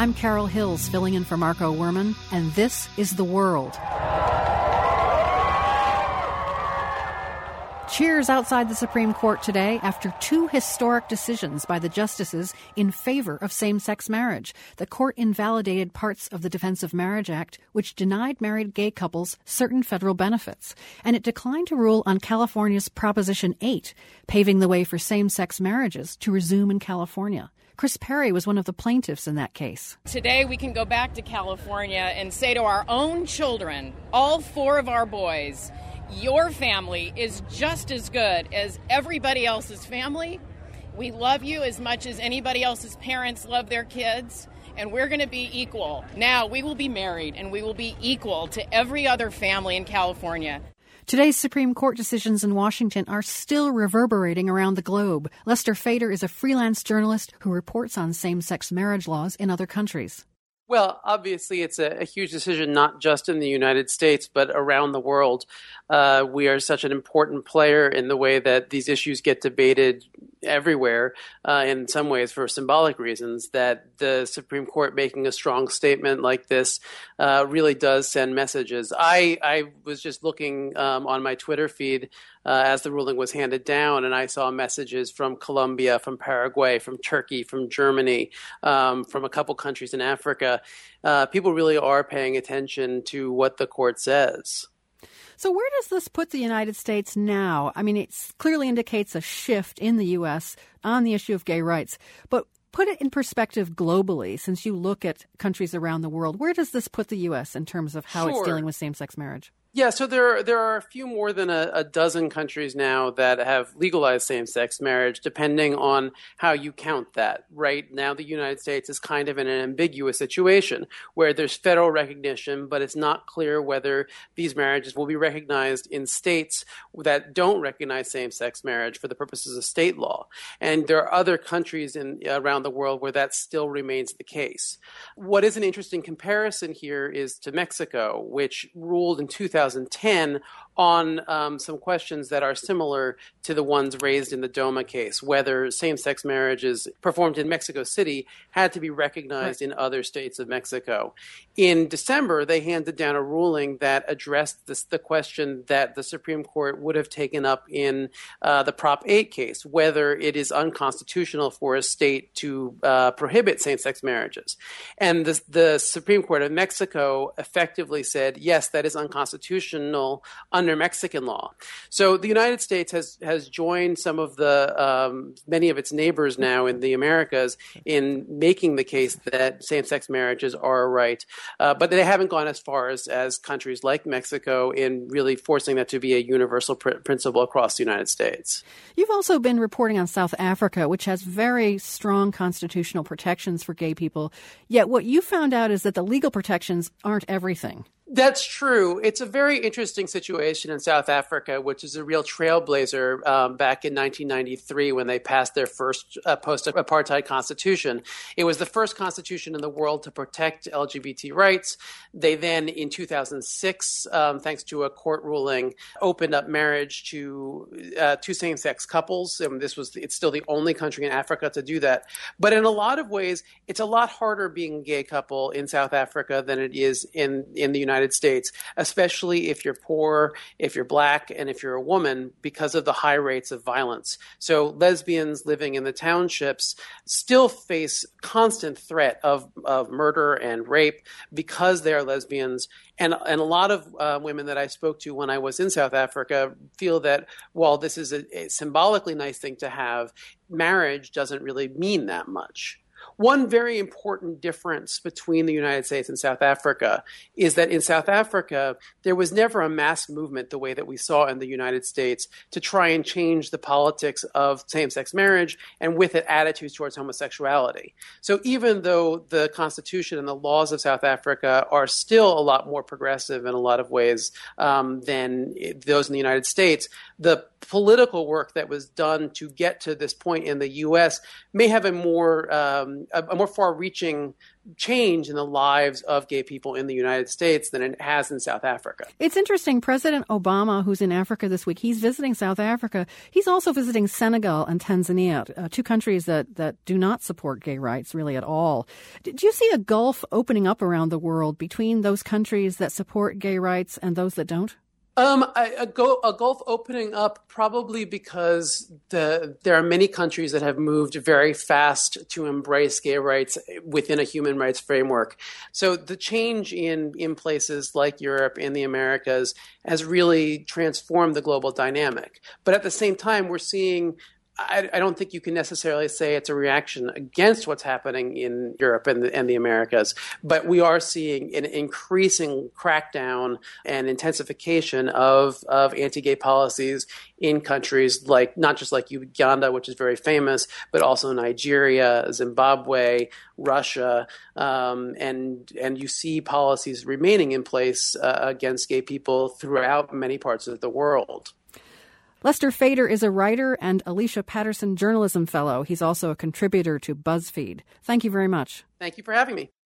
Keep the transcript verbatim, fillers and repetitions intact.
I'm Carol Hills, filling in for Marco Werman, and this is The World. Cheers outside the Supreme Court today after two historic decisions by the justices in favor of same-sex marriage. The court invalidated parts of the Defense of Marriage Act, which denied married gay couples certain federal benefits. And it declined to rule on California's Proposition eight, paving the way for same-sex marriages to resume in California. Chris Perry was one of the plaintiffs in that case. Today we can go back to California and say to our own children, all four of our boys, your family is just as good as everybody else's family. We love you as much as anybody else's parents love their kids, and we're going to be equal. Now we will be married, and we will be equal to every other family in California. Today's Supreme Court decisions in Washington are still reverberating around the globe. Lester Feder is a freelance journalist who reports on same-sex marriage laws in other countries. Well, obviously, it's a, a huge decision, not just in the United States, but around the world. Uh, we are such an important player in the way that these issues get debated everywhere, uh, in some ways for symbolic reasons, that the Supreme Court making a strong statement like this uh, really does send messages. I, I was just looking um, on my Twitter feed Uh, as the ruling was handed down, and I saw messages from Colombia, from Paraguay, from Turkey, from Germany, um, from a couple countries in Africa. Uh, people really are paying attention to what the court says. So where does this put the United States now? I mean, it clearly indicates a shift in the U S on the issue of gay rights. But put it in perspective globally, since you look at countries around the world, where does this put the U S in terms of how Sure. it's dealing with same-sex marriage? Yeah, so there are, there are a few more than a, a dozen countries now that have legalized same-sex marriage, depending on how you count that. Right now, the United States is kind of in an ambiguous situation where there's federal recognition, but it's not clear whether these marriages will be recognized in states that don't recognize same-sex marriage for the purposes of state law. And there are other countries in around the world where that still remains the case. What is an interesting comparison here is to Mexico, which ruled in two thousand ten on um, some questions that are similar to the ones raised in the DOMA case, whether same-sex marriages performed in Mexico City had to be recognized right. in other states of Mexico. In December, they handed down a ruling that addressed this, the question that the Supreme Court would have taken up in uh, the Prop eight case, whether it is unconstitutional for a state to uh, prohibit same-sex marriages. And the, the Supreme Court of Mexico effectively said, yes, that is unconstitutional under Mexican law. So the United States has has joined some of the um, many of its neighbors now in the Americas in making the case that same-sex marriages are a right, uh, but they haven't gone as far as, as countries like Mexico in really forcing that to be a universal pr- principle across the United States. You've also been reporting on South Africa, which has very strong constitutional protections for gay people. Yet what you found out is that the legal protections aren't everything. That's true. It's a very interesting situation in South Africa, which is a real trailblazer um, back in nineteen ninety-three when they passed their first uh, post-apartheid constitution. It was the first constitution in the world to protect L G B T rights. They then, in two thousand six, um, thanks to a court ruling, opened up marriage to uh, two same-sex couples. And this was it's still the only country in Africa to do that. But in a lot of ways, it's a lot harder being a gay couple in South Africa than it is in, in the United States. United States, especially if you're poor, if you're black, and if you're a woman, because of the high rates of violence. So lesbians living in the townships still face constant threat of, of murder and rape because they are lesbians. And, and a lot of uh, women that I spoke to when I was in South Africa feel that while this is a, a symbolically nice thing to have, marriage doesn't really mean that much. One very important difference between the United States and South Africa is that in South Africa, there was never a mass movement the way that we saw in the United States to try and change the politics of same-sex marriage and with it attitudes towards homosexuality. So even though the Constitution and the laws of South Africa are still a lot more progressive in a lot of ways um, than those in the United States, the political work that was done to get to this point in the U S may have a more um, a, a more far-reaching change in the lives of gay people in the United States than it has in South Africa. It's interesting. President Obama, who's in Africa this week, he's visiting South Africa. He's also visiting Senegal and Tanzania, uh, two countries that, that do not support gay rights really at all. Do you see a gulf opening up around the world between those countries that support gay rights and those that don't? Um, a, a, go, a gulf opening up probably because the, there are many countries that have moved very fast to embrace gay rights within a human rights framework. So the change in, in places like Europe and the Americas has really transformed the global dynamic. But at the same time, we're seeing I, I don't think you can necessarily say it's a reaction against what's happening in Europe and the, and the Americas, but we are seeing an increasing crackdown and intensification of, of anti-gay policies in countries like, not just like Uganda, which is very famous, but also Nigeria, Zimbabwe, Russia, um, and and you see policies remaining in place uh, against gay people throughout many parts of the world. Lester Feder is a writer and Alicia Patterson Journalism Fellow. He's also a contributor to BuzzFeed. Thank you very much. Thank you for having me.